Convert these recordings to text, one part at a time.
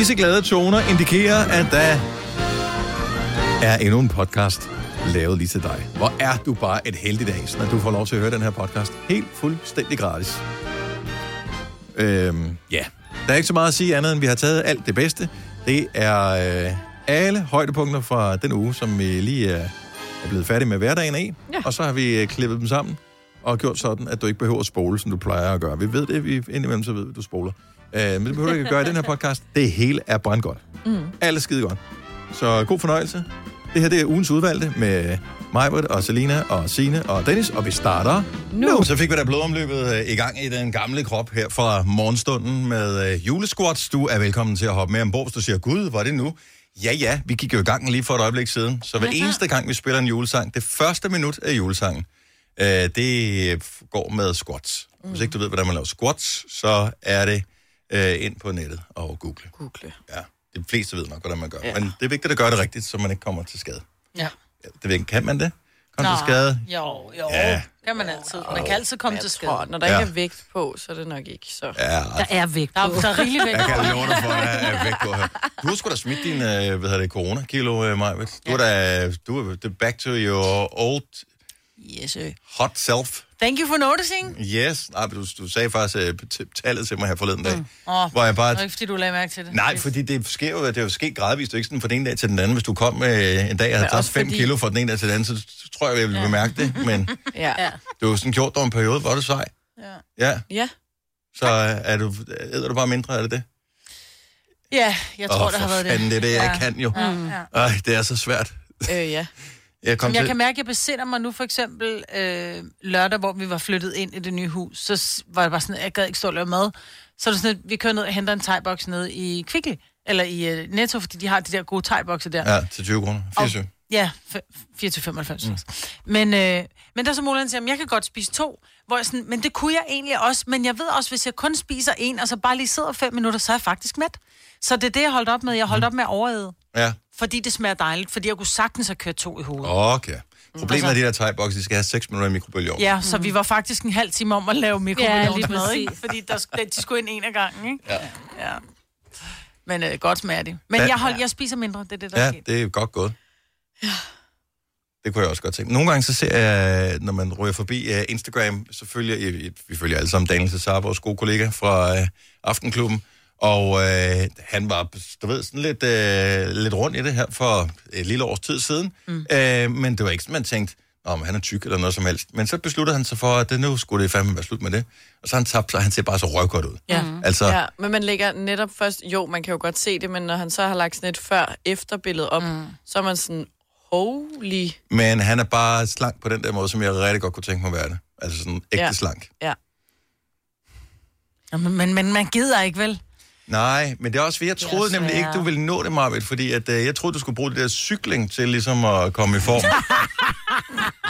Disse glade toner indikerer, at der er endnu en podcast lavet lige til dig. Hvor er du bare et heldig dag, så du får lov til at høre den her podcast helt fuldstændig gratis. Ja. Der er ikke så meget at sige andet, end vi har taget alt det bedste. Det er alle højdepunkter fra den uge, som vi lige er blevet færdige med hverdagen af. Ja. Og så har vi klippet dem sammen og gjort sådan, at du ikke behøver at spole, som du plejer at gøre. Vi ved det, indimellem så ved vi, at du spoler. Men det behøver du ikke at gøre i den her podcast. Det hele er brandgodt. Mm. Alt er skide godt. Så god fornøjelse. Det her det er ugens udvalgte med Majbrit og Selina og Signe og Dennis, og vi starter nu. Så fik vi da blodomløbet i gang i den gamle krop her fra morgenstunden med julesquats. Du er velkommen til at hoppe med ombord, hvis du siger, gud, var det nu? Ja, vi gik jo i gangen lige for et øjeblik siden. Så hver eneste gang, vi spiller en julesang, det første minut af julesangen, det går med squats. Hvis ikke du ved, hvordan man laver squats, så er det ind på nettet og google. Ja. De fleste ved nok, hvordan man gør. Ja. Men det er vigtigt at gøre det rigtigt, så man ikke kommer til skade. Ja. Det ved ikke, kan man det? Kommer til skade? Jo. Ja. Kan man altid. Man kan altid komme til skade. Når der ikke er vægt på, så er det nok ikke så. Ja. Der er vægt på. Der er rigelig vægt på. Jeg kan love dig for, at der er vægt på her. Du har sgu da smidt din corona-kilo, Majbrit. Du er da back to your old hot self. Thank you for noticing. Yes. Nej, du sagde faktisk tallet til mig her forleden dag. Hvor jeg bare... Det var ikke, fordi du lagde mærke til det. Nej, fordi det sker jo, gradvist. Det er ikke sådan fra den ene dag til den anden. Hvis du kom en dag og havde taget 5 kilo fra den ene dag til den anden, så tror jeg, at jeg ville bemærke det. Men det var sådan gjort over en periode. Hvor er du sej? Ja. Så æder du bare mindre, er det det? Ja, jeg tror, det har været det. Fanden, det er det, jeg kan jo. Ej, det er så svært. Jeg kan mærke, at jeg besinder mig nu for eksempel lørdag, hvor vi var flyttet ind i det nye hus. Så var det bare sådan, at jeg gad ikke stå og lave mad. Så er det sådan, at vi kører ned og henter en thai-boks nede i Kvickly, eller i Netto, fordi de har de der gode thai-bokser der. Ja, til 20 kroner. 24. Ja, 4-95. Men der er så muligheden til, at jeg kan godt spise 2. Hvor jeg sådan, men det kunne jeg egentlig også. Men jeg ved også, hvis jeg kun spiser 1, og så bare lige sidder 5 minutter, så er jeg faktisk mæt. Så det er det, jeg holdt op med. Jeg holdt op med at overæde. Ja. Fordi det smager dejligt, fordi jeg kunne sagtens have kørt 2 i hovedet. Okay. Problemet er, de der thai-bokser, de skal have 6 minutter i mikrobølgeovnen. Ja, så vi var faktisk en halv time om at lave mikrobølgeovnsmad, ikke? Fordi de skulle ind af gangen, ikke? Ja. Men godt smager de. Men jeg spiser mindre, det er det, der sker. Ja, det er godt gået. Ja. Det kunne jeg også godt tænke. Nogle gange så ser jeg, når man rører forbi Instagram, så følger alle sammen Daniel Sarp, vores gode kollega fra Aftenklubben. Og han var, sådan lidt rundt i det her for et lille års tid siden. Men det var ikke sådan, man tænkte, om han er tyk eller noget som helst. Men så besluttede han sig for, at det nu skulle det fandme være slut med det. Og så han tabte sig, han ser bare så røvgodt ud. Ja. Ja, men man lægger netop først, jo, man kan jo godt se det, men når han så har lagt sådan et før-efterbillede op, så er man sådan, holy. Men han er bare slank på den der måde, som jeg rigtig godt kunne tænke mig at være det. Altså sådan ægte slank. Ja. Men man gider ikke, vel? Nej, men det er også, fordi jeg troede nemlig ikke, du ville nå det, Marvitt, fordi at, jeg troede, du skulle bruge det der cykling til ligesom at komme i form.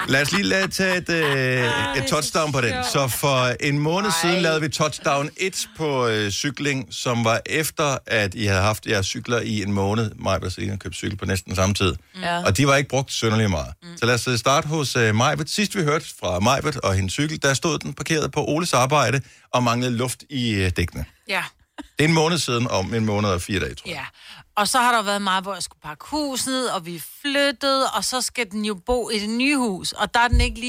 Lad os lige tage et touchdown på den. Så for en måned siden lavede vi touchdown 1 på cykling, som var efter, at I havde haft jeres cykler i en måned. Majbrit og købte cykel på næsten samme tid. Og de var ikke brugt synderligt meget. Så lad os starte hos Majbrit. Sidst vi hørte fra Majbrit og hendes cykel, der stod den parkeret på Oles arbejde og manglede luft i dækkene. Ja. Det er en måned siden, om en måned og 4 dage, tror jeg. Ja, og så har der været meget, hvor jeg skulle pakke huset, og vi flyttede, og så skal den jo bo i det nye hus. Og der er den ikke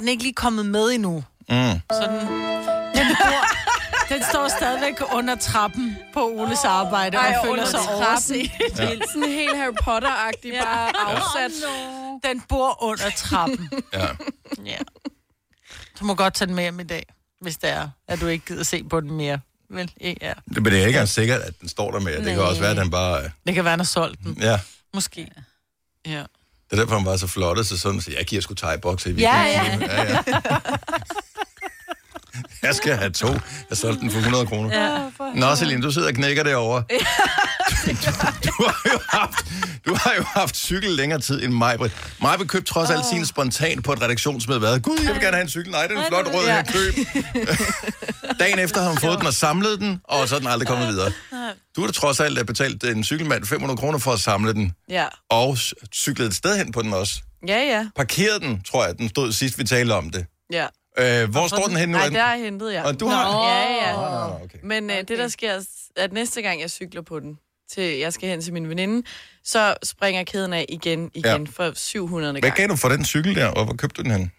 lige, kommet med endnu. Så den står stadigvæk under trappen på Oles arbejde, og føler sig overset. Det er sådan helt Harry Potter-agtig, bare afsat. No. Den bor under trappen. Ja. Du må godt tage den med hjem i dag, hvis det er, at du ikke gider se på den mere. Men det er ikke sikkert, at den står der med. Det kan også være, at den bare... Det kan være, at den har solgt den. Ja. Måske. Ja. Det er derfor, han var så flottet, så sådan, at jeg giver sgu thai-bokser i weekenden. Ja. Jeg skal have 2. Jeg solgte den for 100 kroner. Nå, Celine, du sidder og knækker derovre. Du har jo haft cykel længere tid end Majbrit. Majbrit købte trods alt sin spontan på et redaktionsmøde. Gud, jeg vil gerne have en cykel. Nej, det er en flot rød, jeg køb. Dagen efter har hun fået den og samlet den, og så er den aldrig kommet videre. Du har da trods alt betalt en cykelmand 500 kroner for at samle den. Ja. Og cyklet et sted hen på den også. Ja. Parkerede den, tror jeg, den stod sidst, vi talte om det. Ja. Hvor står den hen nu? Nej, der har jeg hentet, ja. Og du har den? Ja. Okay. Men det, der sker, at næste gang, jeg cykler på den, til jeg skal hen til min veninde, så springer kæden af igen for 700. Hvad gav du for den cykel der, og hvor købte du den hen?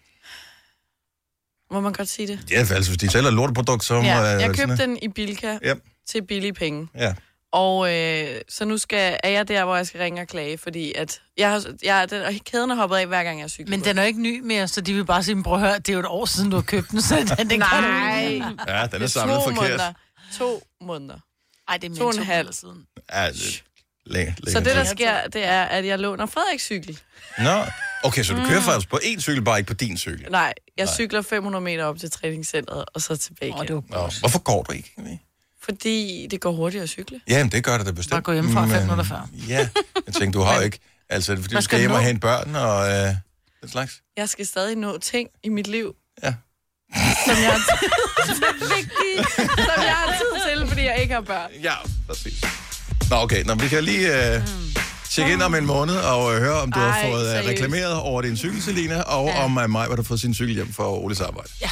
Må man godt sige det? Ja, altså hvis de sælger lorteprodukt, så... Ja, jeg købte den i Bilka til billige penge. Ja. Og så nu er jeg der, hvor jeg skal ringe og klage, fordi at kæden har hoppet af, hver gang jeg cykler. Men den er ikke ny mere, så de vil bare sige, prøv at høre, det er jo et år siden, du har købt den, så den Nej. Ja, den er samlet forkert. To måneder. Ej, det er mere 2,5 siden. Ja, det længe. Så det, der sker, det er, at jeg låner Frederiks cykel. Nå, okay, så du kører faktisk på én cykel, bare ikke på din cykel? Nej, jeg cykler 500 meter op til træningscenteret, og så tilbage igen. Hvorfor går du ikke? Fordi det går hurtigere at cykle. Jamen, det gør det da bestemt. Bare gå hjem fra 540. Ja, jeg tænkte, du har ikke. Altså, det er, fordi du skal hjem og hente børn og den slags. Jeg skal stadig nå ting i mit liv. Ja. Som jeg har tid til, fordi jeg ikke har børn. Ja, præcis. Nå, okay. Nå, vi kan lige tjekke ind om en måned og høre, om du har fået reklameret over din cykel, Selina, og om Maj, hvor du har fået sin cykel hjem fra Oles arbejde. Ja.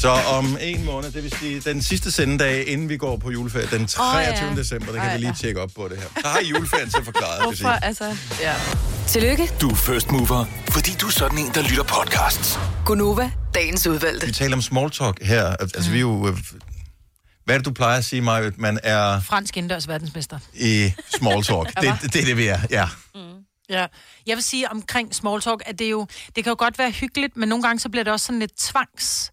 Så om en måned, det vil sige den sidste sendedag, inden vi går på juleferie, den 23. december, der kan vi lige tjekke op på det her. Så har I juleferien til forklaret, det vil sige. Altså, ja. Tillykke. Du er first mover, fordi du er sådan en, der lytter podcasts. Go'Nova, dagens udvalgte. Vi taler om small talk her. Altså, vi er jo... Hvad det, du plejer at sige, Maja? Man er... Fransk indendørs verdensmester. I small talk. det er det, vi er, ja. Mm. Ja, jeg vil sige omkring small talk, at det kan jo godt være hyggeligt, men nogle gange så bliver det også sådan lidt tvangs...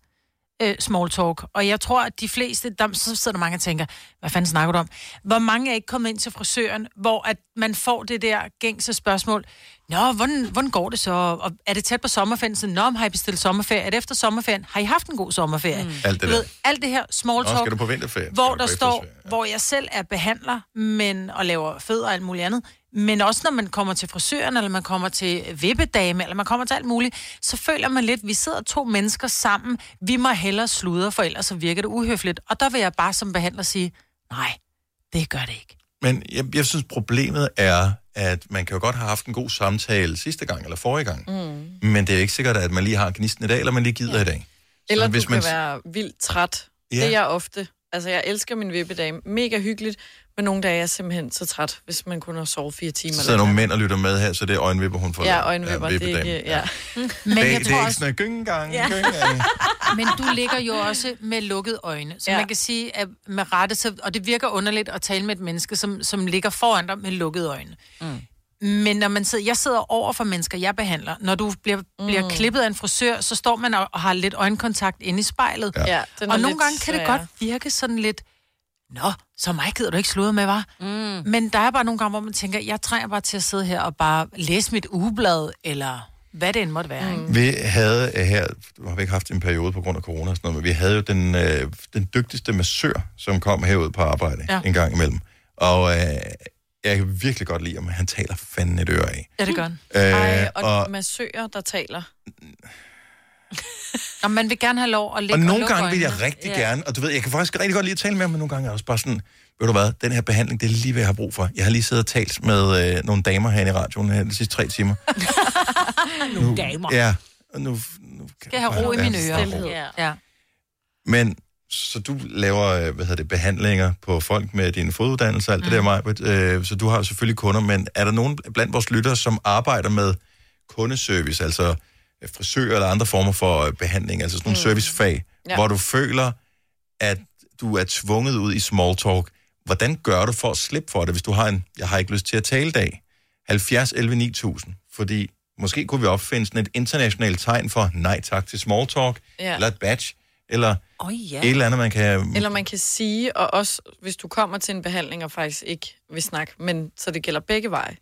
small talk. Og jeg tror, at de fleste, så sidder der mange og tænker, hvad fanden snakker du om? Hvor mange er ikke kommet ind til frisøren, hvor at man får det der gængse spørgsmål, nå, hvordan går det så? Og er det tæt på sommerferien? Så, nå, har I bestilt sommerferie? Er det efter sommerferien? Har I haft en god sommerferie? Mm. Alt det her small talk, nå, skal du på vinterferie? Hvor der står, hvor jeg selv er behandler, men og laver fødder og alt muligt andet, men også når man kommer til frisøren, eller man kommer til vippedame, eller man kommer til alt muligt, så føler man lidt, vi sidder to mennesker sammen, vi må hellere sludre, for ellers så virker det uhøfligt. Og der vil jeg bare som behandler sige, nej, det gør det ikke. Men jeg synes, problemet er, at man kan jo godt have haft en god samtale sidste gang eller forrige gang, men det er ikke sikkert, at man lige har gnisten i dag, eller man lige gider i dag. Eller så, hvis man kan være vildt træt. Ja. Det er jeg ofte. Altså, jeg elsker min vippedame. Mega hyggeligt. Men nogle dage er jeg simpelthen så træt, hvis man kun har sovet 4 timer. Så er nogle mænd og lytter med her, så det er øjenvipper, hun får. Ja, øjenvipper, det er ikke... Ja. Men jeg tror det er ikke sådan en gyngegang. Ja. Men du ligger jo også med lukkede øjne. Så man kan sige, at med rette... Og det virker underligt at tale med et menneske, som ligger foran dig med lukkede øjne. Mm. Men når man sidder... Jeg sidder over for mennesker, jeg behandler. Når du bliver klippet af en frisør, så står man og har lidt øjenkontakt inde i spejlet. Ja. Og nogle gange kan det godt virke sådan lidt... Nå, så mig gider du ikke sludre med, hva'? Mm. Men der er bare nogle gange, hvor man tænker, jeg trænger bare til at sidde her og bare læse mit ugeblad, eller hvad det end måtte være. Mm. Vi havde her, har vi ikke haft en periode på grund af corona og sådan noget, men vi havde jo den dygtigste massør, som kom herud på arbejde en gang imellem. Og jeg kan virkelig godt lide, om han taler fanden et øre af. Ja, det gør han. Og massører, der taler... Og man vil gerne have lov at ligge og lukke. Og nogle gange vil jeg rigtig gerne, og du ved, jeg kan faktisk rigtig godt lide at tale med ham, men nogle gange er jeg også bare sådan, ved du hvad, den her behandling, det er lige hvad jeg har brug for. Jeg har lige siddet og talt med nogle damer herinde i radioen de sidste 3 timer. Nogle damer? Ja. Og nu skal jeg have ro i mine ører. Ja. Men, så du laver, behandlinger på folk med dine foduddannelser, alt det der, så du har selvfølgelig kunder, men er der nogen blandt vores lyttere, som arbejder med kundeservice, altså frisør eller andre former for behandling, altså sådan nogle servicefag, hvor du føler, at du er tvunget ud i small talk. Hvordan gør du for at slippe for det, hvis du har jeg har ikke lyst til at tale i dag, 70 11 9000, fordi måske kunne vi opfinde sådan et internationalt tegn for nej tak til small talk, eller et badge, eller et eller andet, man kan... Eller man kan sige, og også hvis du kommer til en behandling og faktisk ikke vil snakke, men så det gælder begge veje.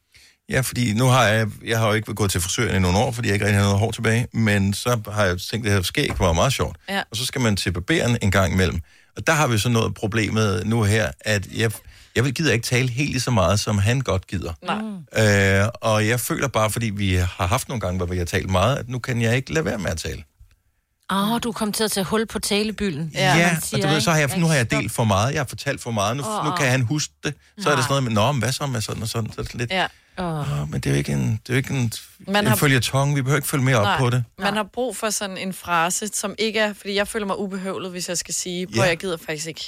Ja, fordi nu har jeg har jo ikke gået til frisøren i nogle år, fordi jeg ikke rigtig har noget hår tilbage, men så har jeg tænkt, at det her skæg var meget sjovt. Ja. Og så skal man til barberen en gang imellem. Og der har vi så noget problemet nu her, at jeg gider ikke tale helt lige så meget, som han godt gider. Nej. Og jeg føler bare, fordi vi har haft nogle gange, hvor vi har talt meget, at nu kan jeg ikke lade være med at tale. Du kom til at tage hul på talebylen. Ja, siger, og du ved, så har jeg, nu har jeg delt for meget, jeg har fortalt for meget, nu kan han huske det. Så er det sådan noget med, nå, men hvad så med sådan og sådan? Så lidt. Ja. Men det er jo ikke en føljeton, vi behøver ikke følge mere op på det. Man har brug for sådan en frase, som ikke er, fordi jeg føler mig ubehøvlet, hvis jeg skal sige, hvor jeg gider faktisk ikke.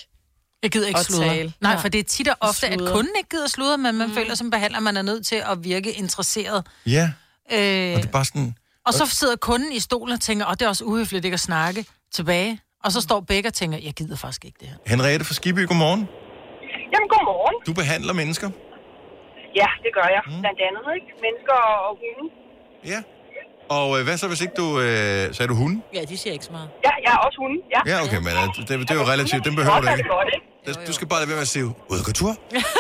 Jeg gider ikke sludre. Nej, for det er tit og ofte, at kunden ikke gider sludre, men man føler som behandler, man er nødt til at virke interesseret. Ja, og det er bare sådan... Og så sidder kunden i stolen og tænker, det er også uhøfligt ikke at snakke tilbage. Og så står begge og tænker, jeg gider faktisk ikke det her. Henriette fra Skibby, godmorgen. Jamen, godmorgen. Du behandler mennesker? Ja, det gør jeg. Blandt andet, ikke? Mennesker og hunde. Ja. Og hvad så, hvis ikke du... sagde du hunde? Ja, de siger ikke så meget. Ja, jeg er også hunde, ja. Ja, okay, men det er jo relativt. Den behøver du ikke. Du skal bare lade være med at sige, ud af tur,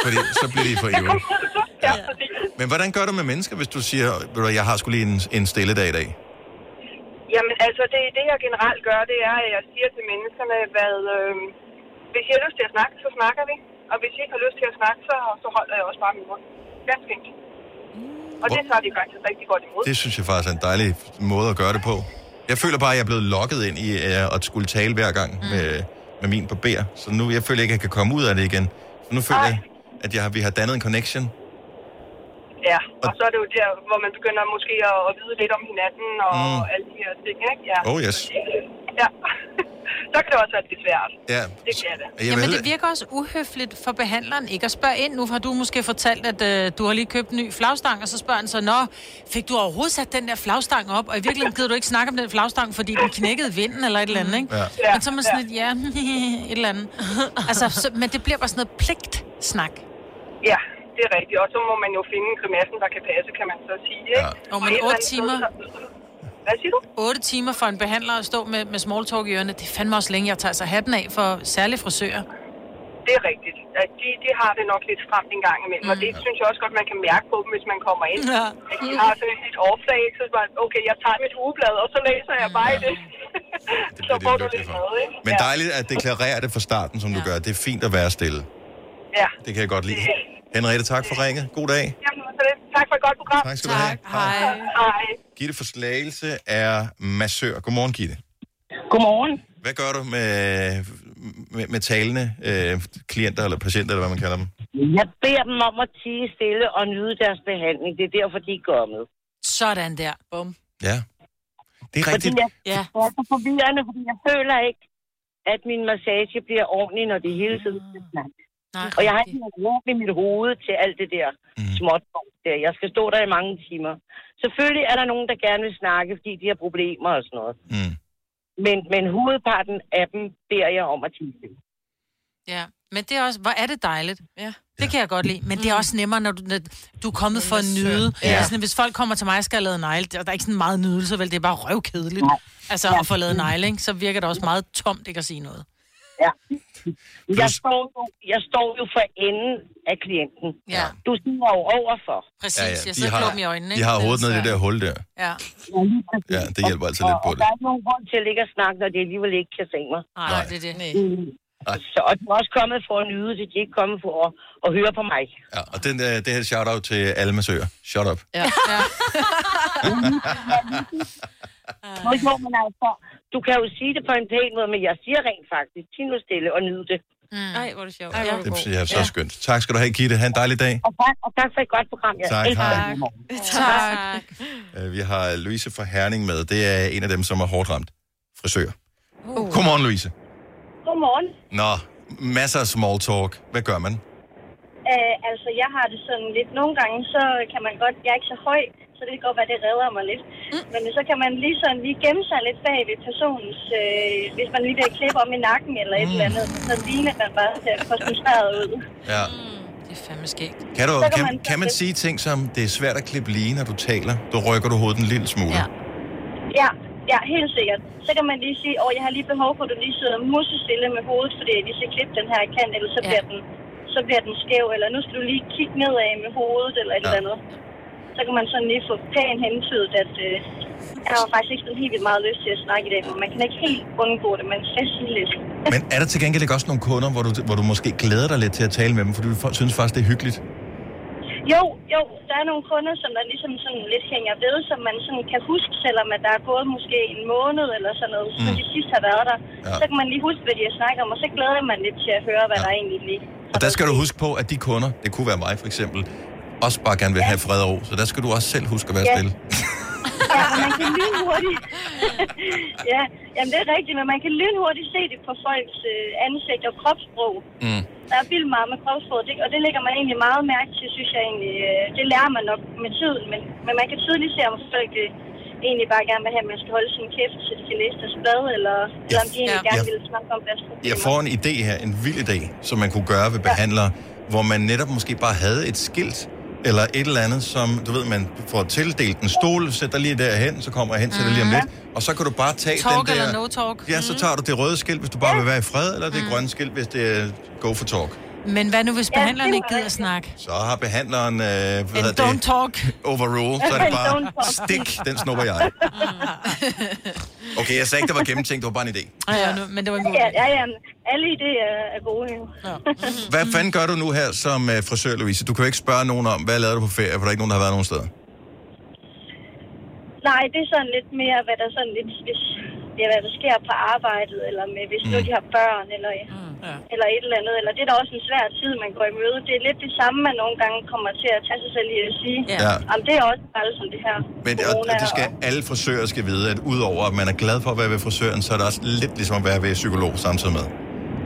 fordi så bliver de for evigt. Ja. Men hvordan gør du med mennesker, hvis du siger, at jeg har sgu lige en stille dag i dag? Jamen, altså, det jeg generelt gør, det er, at jeg siger til menneskerne, hvis jeg har lyst til at snakke, så snakker vi. Og hvis jeg ikke har lyst til at snakke, så holder jeg også bare min mund. Ganske enkelt. Og det tager de faktisk rigtig godt imod. Det synes jeg faktisk er en dejlig måde at gøre det på. Jeg føler bare, at jeg er blevet lokket ind i at skulle tale hver gang med min barber. Så nu jeg føler ikke, at jeg kan komme ud af det igen. Så nu føler jeg, at vi har dannet en connection. Ja, og så er det jo der, hvor man begynder måske at vide lidt om hinanden og alle de her ting, ikke? Ja. Oh yes. Ja, så kan det også være lidt svært. Ja. Det kan det. Jamen det virker også uhøfligt for behandleren ikke at spørge ind. Nu har du måske fortalt, at du har lige købt en ny flagstang, og så spørger han så, fik du overhovedet sat den der flagstang op? Og i virkeligheden gider du ikke snakke om den flagstang, fordi den knækkede vinden eller et eller andet, ikke? Ja. Men så er man sådan lidt, et eller andet. Altså, men det bliver bare sådan noget pligt-snak. Ja. Det er rigtigt, og så må man jo finde grimassen, der kan passe, kan man så sige, ikke? Ja. Og men 8 timer... Hvad siger du? 8 timer for en behandler at stå med small talk i ørene, det er fandme også længe, jeg tager sig hatten af for særlige frisører. Det er rigtigt. De har det nok lidt stramt en gang imellem, og det synes jeg også godt, man kan mærke på dem, hvis man kommer ind. Ja. At de har sådan et overflag, så bare, okay, jeg tager mit ugeblad, og så læser jeg bare i det. Det så får du lidt noget, ikke? Men dejligt at deklarere det fra starten, som du gør. Det er fint at være stille. Ja. Det kan jeg godt lide. Henriette, tak for ringet. God dag. Jamen, tak for et godt program. Tak skal du have. Hej. Hej. Gitte for Slagelse er massør. Godmorgen, Gitte. Godmorgen. Hvad gør du med talende klienter eller patienter, eller hvad man kalder dem? Jeg beder dem om at tie stille og nyde deres behandling. Det er derfor, de går med. Sådan der. Bum. Ja. Det er rigtigt. Jeg er så forvirrende, fordi jeg føler ikke, at min massage bliver ordentlig, når det hele tiden er snakket. Og jeg har ikke noget rum i mit hoved til alt det der småt der. Jeg skal stå der i mange timer. Selvfølgelig er der nogen, der gerne vil snakke, fordi de har problemer og sådan noget. Men hovedparten af dem beder jeg om at tisse. Ja, men det er også... Hvor er det dejligt. Ja. Det kan jeg godt lide. Men det er også nemmere, når du er kommet for at nyde. Ja. Sådan, hvis folk kommer til mig og skal lave negle, der er ikke sådan meget nydelse, vel? Det er bare røvkedeligt. Ja. Altså at få lavet negle, ikke? Så virker det også meget tomt ikke at sige noget. Ja. Jeg står jo for enden af klienten. Ja. Du sidder jo overfor. Præcis, jeg sidder og klummer i øjnene. Ikke? De har hovedet ned i det der hul der. Ja. Ja, det hjælper altid lidt på det. Og der er ikke nogen grund til at ligge og snakke, når de alligevel ikke kan se mig. Nej, det er det. Så, og de er også kommet for at nyde, så de er ikke kommet for at høre på mig. Ja, og det her shout-out til alle massører. Shut up. Ja. Men altså, du kan jo sige det på en pæn måde, men jeg siger rent faktisk, ti nu stille og nyd det. Nej, hvor er det sjovt. Ej, det er så skønt. Tak skal du have, Gitte. Ha' en dejlig dag. Og tak for et godt program. Tak. Vi har Louise fra Herning med. Det er en af dem, som er hårdt ramt. Frisør. Godmorgen, Louise. Godmorgen. Nå, masser af small talk. Hvad gør man? Altså, jeg har det sådan lidt. Nogle gange, så kan man godt... Jeg er ikke så høj, så det kan godt være, det redder mig lidt. Men så kan man lige sådan lige gemme sig lidt bag ved personens... hvis man lige bliver klippet om i nakken eller et eller andet, så ligner man bare til at få koncentreret ud. Ja. Det er fandme skægt. Kan man sige ting som, det er svært at klippe lige, når du taler? Du rykker du hovedet en lille smule. Ja, helt sikkert. Så kan man lige sige, jeg har lige behov for, at du lige sidder musestille med hovedet, fordi jeg lige skal klippe den her kant, eller så bliver den skæv, eller nu skal du lige kigge nedad med hovedet, eller et eller andet. Så kan man sådan lige få pænt hentydet, at jeg har faktisk ikke sådan helt vildt meget lyst til at snakke i dag, men man kan ikke helt undgå det, man skal sige lidt. Men er der til gengæld ikke også nogle kunder, hvor du måske glæder dig lidt til at tale med dem, fordi du synes faktisk, det er hyggeligt? Jo, der er nogle kunder, som der ligesom sådan lidt hænger ved, som man sådan kan huske, selvom at der er gået måske en måned eller sådan noget, så de sidste har været der. Ja. Så kan man lige huske, hvad de har snakket om, og så glæder man lidt til at høre, hvad der egentlig lige. Og der skal du huske på, at de kunder, det kunne være mig for eksempel, også bare gerne vil have fred og ro, så der skal du også selv huske at være stille. Ja, man kan lynhurtigt. Ja, jamen det er rigtigt, men man kan lynhurtigt se det på folks ansigt og kropssprog. Mm. Der er vildt meget med kropssprog, og det lægger man egentlig meget mærke til, synes jeg egentlig. Det lærer man nok med tiden, men man kan tydeligt se, om folk egentlig bare gerne vil have, at man skal holde sin kæft, så de kan læse deres blad, eller om de egentlig gerne vil snakke om deres problemer. Jeg får en idé her, en vild idé, som man kunne gøre ved behandlere, hvor man netop måske bare havde et skilt, eller et eller andet, som du ved, man får tildelt en stol, sætter lige derhen, så kommer jeg hen til det lige om lidt, og så kan du bare tage talk den der... Talk eller no talk. Ja, så tager du det røde skilt, hvis du bare vil være i fred, eller det grønne skilt, hvis det er go for talk. Men hvad nu, hvis behandleren ikke gider at snakke? Så har behandleren... don't talk. Overrule, så er det bare stik, den snupper jeg. Okay, jeg sagde ikke, det var gennemtænkt, det var bare en idé. Men det var en god idé. Ja, alle idéer er gode. Hvad fanden gør du nu her som frisør, Louise? Du kan jo ikke spørge nogen om, hvad lavede du på ferie, for der er ikke nogen, der har været nogen steder. Nej, det er sådan lidt mere, hvad der sådan lidt... hvad der sker på arbejdet, eller med, hvis nu de har børn, eller et eller andet. Eller det er da også en svær tid, man går i møde. Det er lidt det samme, man nogle gange kommer til at tage sig selv i at sige. Ja. Jamen, det er også alt som det her. Men det skal alle frisører skal vide, at udover at man er glad for at være ved frisøren, så er det også lidt ligesom at være ved psykolog samtidig med.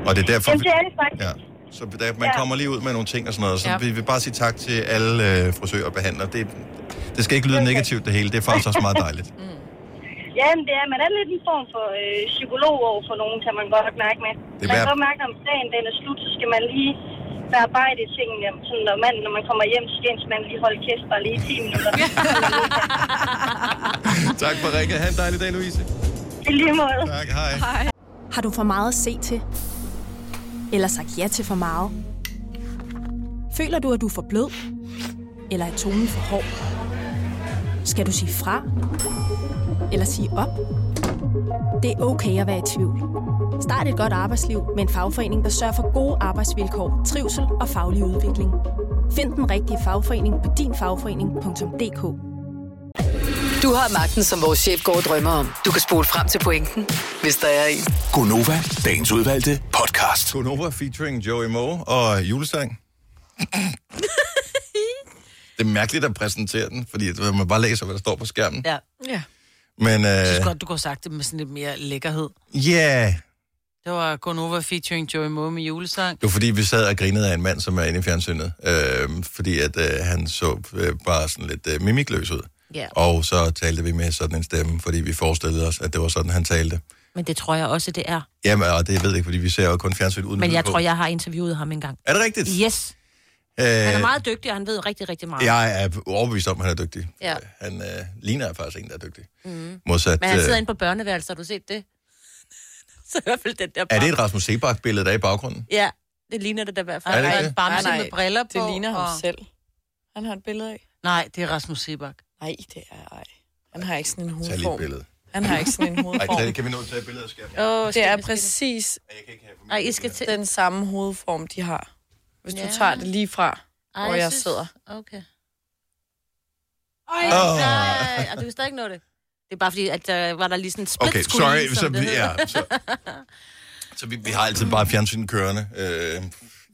Og det er derfor... Jamen, det er det faktisk. Ja. Så man kommer lige ud med nogle ting og sådan noget, så vi vil bare sige tak til alle frisører og behandlere. Det skal ikke lyde negativt det hele, det er faktisk også meget dejligt. Ja, men det er, man er lidt en form for psykolog over for nogen, kan man godt mærke med. Man kan godt mærke, at om dagen er slut, så skal man lige bearbejde tingene. Sådan, når man kommer hjem, så skal man lige holde kæft bare lige i 10 minutter. Tak for Rikke. Ha' en dejlig dag, Louise. I lige måde. Tak, hej. Har du for meget at se til? Eller sagt ja til for meget? Føler du, at du er for blød? Eller er tonen for hård? Skal du sige fra? Eller sige op? Det er okay at være i tvivl. Start et godt arbejdsliv med en fagforening, der sørger for gode arbejdsvilkår, trivsel og faglig udvikling. Find den rigtige fagforening på dinfagforening.dk. Du har magten, som vores chef går og drømmer om. Du kan spole frem til pointen, hvis der er en. Go'Nova, dagens udvalgte podcast. Go'Nova featuring Joey Moe og julesang. Det er mærkeligt at præsentere den, fordi man bare læser, hvad der står på skærmen. Ja. Men, jeg synes godt, du kunne have sagt det med sådan lidt mere lækkerhed. Ja. Yeah. Det var Go'Nova featuring Joey Moe med julesang. Det var fordi, vi sad og grinede af en mand, som er inde i fjernsynet. Fordi at han så bare sådan lidt mimikløs ud. Yeah. Og så talte vi med sådan en stemme, fordi vi forestillede os, at det var sådan, han talte. Men det tror jeg også, det er. Jamen, og det ved jeg ikke, fordi vi ser jo kun fjernsynet uden. Men jeg tror, jeg har interviewet ham engang. Er det rigtigt? Yes. Han er meget dygtig, og han ved rigtig, rigtig meget. Jeg er overbevist om, at han er dygtig. Ja. Han ligner faktisk en, der er dygtig. Mm. Modsat, men han sidder inde på børneværelset, har du set det? Så i hvert fald den der. Er det et Rasmus Sebach-billede, der i baggrunden? Ja, det ligner det der i hvert fald. Han har en bamse med briller på. Det ligner ham selv. Han har et billede af. Nej, det er Rasmus Sebach. Nej, det er ej. Han har ikke sådan en hovedform. Han har ikke sådan en hovedform. Ej, kan vi nå at tage et billede af skærmen? Det er præcis den samme hovedform, de har. Hvis du tager det lige fra, hvor jeg sidder. Okay. Nej. Og du kan stadig ikke nå det. Det er bare fordi, at der var der lige sådan en splitskulisse. Okay, sorry. Så vi har altid bare fjernsynet kørende.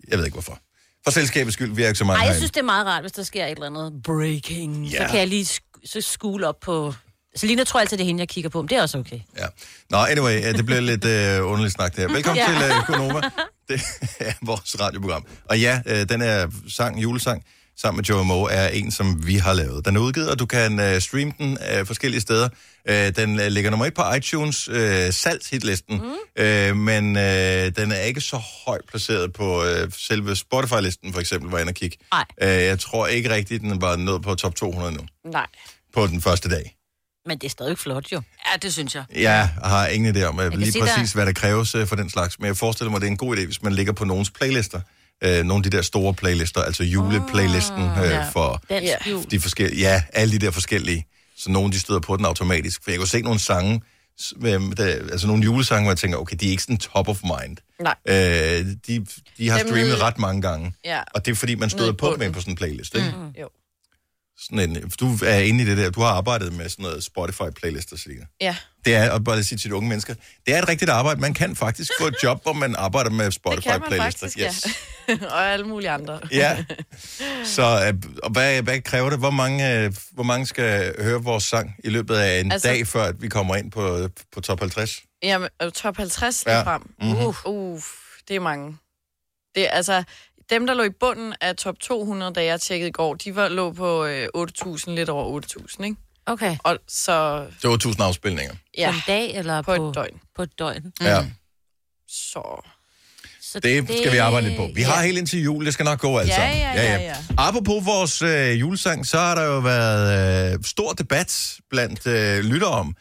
Jeg ved ikke hvorfor. For selskabets skyld, vi er ikke så meget. Nej, jeg synes, det er meget rart, hvis der sker et eller andet breaking. Yeah. Så kan jeg lige skule op på... Så lige nu tror jeg altid, det er hende, jeg kigger på. Men det er også okay. Ja. Nå, anyway, det bliver lidt underligt snak der. Velkommen til Go'Nova. Det er vores radioprogram. Og den her sang, julesang, sammen med Joey Moe, er en, som vi har lavet. Den er udgivet, og du kan streame den forskellige steder. Den ligger nummer 1 på iTunes salgshitlisten, men den er ikke så højt placeret på selve Spotify-listen, for eksempel, hvor jeg ender kigge. Jeg tror ikke rigtigt, den var nået på top 200 nu. Nej. På den første dag. Men det er stadig flot, jo. Ja, det synes jeg. Jeg har ingen idé om lige præcis, hvad der kræves for den slags. Men jeg forestiller mig, det er en god idé, hvis man ligger på nogens playlister. Nogle af de der store playlister, altså juleplaylisten for de forskellige. Ja, alle de der forskellige. Så nogen, de støder på den automatisk. For jeg kunne se nogle sange, altså nogle julesange, hvor jeg tænker, okay, de er ikke sådan top of mind. Nej. De har streamet ret mange gange. Ja. Og det er fordi, man støder på dem på sådan en playlist, ikke? Mm-hmm. Jo. Sådan en, du er inde i det der, du har arbejdet med sådan noget Spotify-playlister, Selina. Ja. Det er, og bare at sige til de unge mennesker, det er et rigtigt arbejde. Man kan faktisk få et job, hvor man arbejder med Spotify-playlister. Det kan man faktisk, yes. Ja. Og alle mulige andre. Ja. Så og hvad kræver det? Hvor mange skal høre vores sang i løbet af en dag, før at vi kommer ind på top 50? Jamen, top 50 lige frem. Mm-hmm. Det er mange. Det er altså... Dem, der lå i bunden af top 200, da jeg tjekkede i går, de lå på 8.000, lidt over 8.000, ikke? Okay. Og så... Det var 8.000 afspilninger. Ja. På en dag, eller på et døgn? På et døgn. Mm. Ja. Så det skal vi arbejde lidt på. Vi har helt indtil jul, det skal nok gå alt sammen. Ja. Apropos vores julesang, så har der jo været stor debat blandt lyttere om,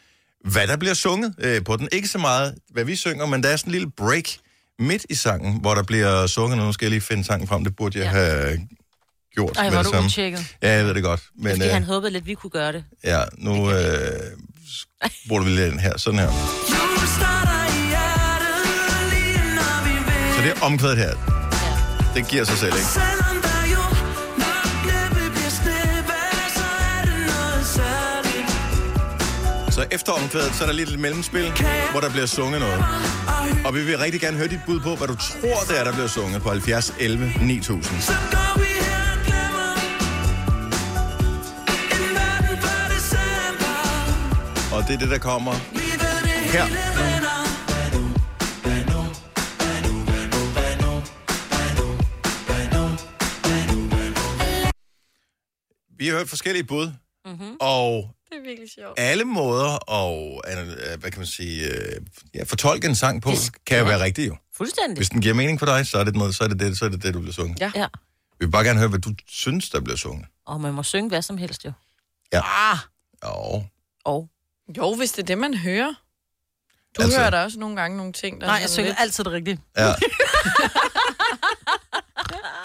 hvad der bliver sunget på den. Ikke så meget, hvad vi synger, men der er sådan en lille break midt i sangen, hvor der bliver sunget, nu skal jeg lige finde sangen frem, det burde jeg have gjort. Ej, var du utjekket? Ja, jeg ved det godt. Men, fordi han håbede lidt, vi kunne gøre det. Ja, nu bruger vi lidt den her, sådan her. Så det er omkvædet her. Ja. Det giver sig selv, ikke? Så efter omkvædet, så er der lidt mellemspil, hvor der bliver sunget noget. Og vi vil rigtig gerne høre dit bud på, hvad du tror, det er, der bliver sunget på 70 11 9000. Og det er det, der kommer her. Vi har hørt forskellige bud, og... Det er virkelig sjovt. Alle måder og hvad kan man sige, fortolke en sang på, kan jo være rigtig jo. Fuldstændig. Hvis den giver mening for dig, så er det noget, så er det du bliver sunget. Ja. Ja. Vi vil bare gerne høre, hvad du synes, der bliver sunget. Og man må synge hvad som helst jo. Ja. Jo, hvis det er det, man hører. Du hører da også nogle gange nogle ting, der... Nej, jeg synger altid det rigtigt. Ja.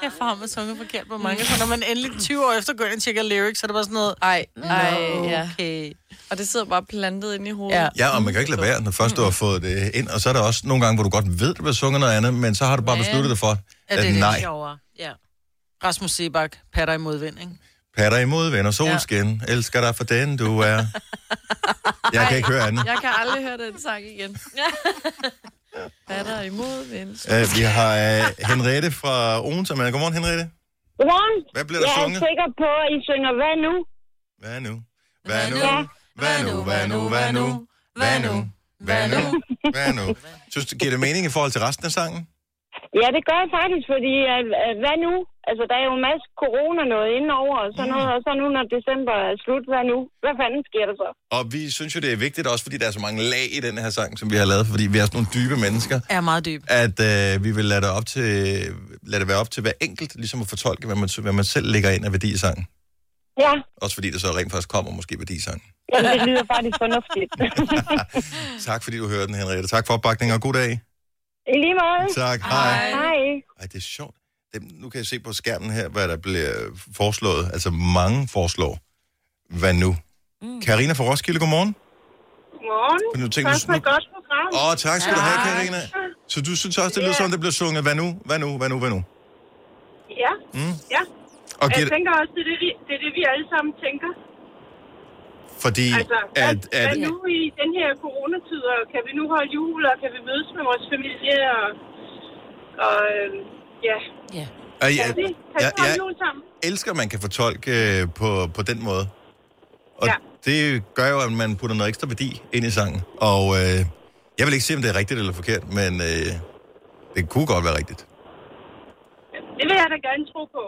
Jeg har mig sunget forkert på mange, for når man endelig 20 år efter går ind og tjekker lyrics, så er det bare sådan noget... Okay. Og det sidder bare plantet inde i hovedet. Ja, og man kan ikke lade være, når først du har fået det ind. Og så er der også nogle gange, hvor du godt ved, at du bliver sunget noget andet, men så har du bare besluttet dig for, at nej. Det er ja. Rasmus Sebach, patter i modvind, ikke? Patter i modvind og solskin. Ja. Elsker dig for den, du er. Jeg kan ikke høre andet. Jeg kan aldrig høre den sang igen. Patter i modvind. Vi har Henriette fra Odense. Godmorgen, Henriette. Godmorgen. Hvad bliver der sunget? Jeg er sikker på, at I synger, hvad nu? Hvad nu? Hvad nu? Hvad nu? Hvad nu? Hvad nu? Hvad nu? Hvad nu? Hvad nu? Synes du, giver det mening i forhold til resten af sangen? Ja, det gør jeg faktisk, fordi hvad nu? Altså, der er jo en masse corona noget indenover og sådan noget, og så nu, når december er slut, hvad nu? Hvad fanden sker der så? Og vi synes jo, det er vigtigt også, fordi der er så mange lag i den her sang, som vi har lavet, fordi vi er sådan nogle dybe mennesker. Er meget dybe. At vi vil lade det være op til hver enkelt, ligesom at fortolke, hvad man selv lægger ind af værdi i sangen. Ja. Også fordi det så rent faktisk kommer måske værdi i sangen. Ja, det lyder faktisk fornuftigt. Tak fordi du hørte den, Henriette. Tak for opbakningen, og god dag. I lige måde. Tak, hej. Ej, det er sjovt. Nu kan jeg se på skærmen her, hvad der bliver foreslået. Altså mange foreslår. Hvad nu? Karina fra Roskilde, godmorgen. Godmorgen. Tak for et godt program. Tak skal du have, Karina. Så du synes også, det lyder som, det bliver sunget. Hvad nu? Hvad nu? Hvad nu? Hvad nu? Ja. Ja. Og jeg tænker også, det er det, vi alle sammen tænker. Fordi altså, at nu i den her coronatid, og kan vi nu holde jul, og kan vi mødes med vores familie, og ja. Kan vi holde jul sammen? Jeg elsker, at man kan fortolke på den måde. Og det gør jo, at man putter noget ekstra værdi ind i sangen. Og jeg vil ikke sige, om det er rigtigt eller forkert, men det kunne godt være rigtigt. Det vil jeg da gerne tro på.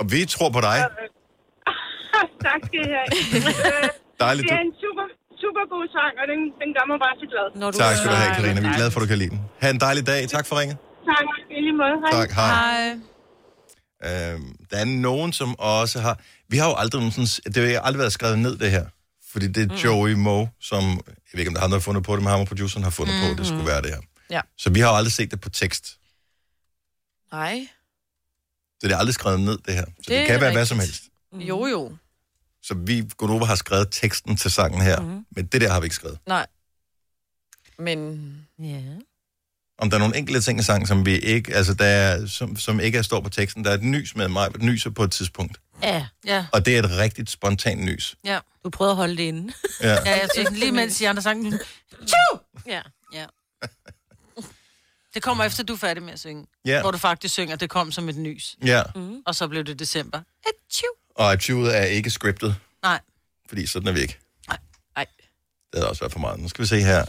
Og vi tror på dig. Tak skal I have. Dejligt. Det er en super god sang, og den gør mig bare så glad. Tak skal du have, Karina. Vi er glade for, at du kan lide den. Ha' en dejlig dag. Tak for ringet. Tak. I lige måde. Hej. Tak. Hej. Der er nogen, som også har... Vi har jo aldrig det har aldrig været skrevet ned, det her. Fordi det er Joey Moe, som... Jeg ved ikke, om der har fundet på det, men ham og produceren har fundet på, det skulle være det her. Ja. Så vi har jo aldrig set det på tekst. Nej. Så det er aldrig skrevet ned, det her. Så det kan være hvad som helst. Jo. Så vi, Go'Nova, har skrevet teksten til sangen her, men det der har vi ikke skrevet. Nej. Men... Ja. Om der er nogle enkelte ting i sangen, som vi ikke, altså der er, som ikke er står på teksten. Der er et nys med mig, nyser på et tidspunkt. Ja, ja. Og det er et rigtigt spontant nys. Ja. Du prøvede at holde det inde. Ja, ja, jeg synes lige mens de andre sang. Tju! Ja, ja. Det kommer efter, du er færdig med at synge. Ja. Hvor du faktisk synger, det kom som et nys. Ja. Mm. Og så blev det december. Tju! Og tjuet er ikke scriptet. Nej. Fordi sådan er vi ikke. Det havde også været for meget. Nu skal vi se her.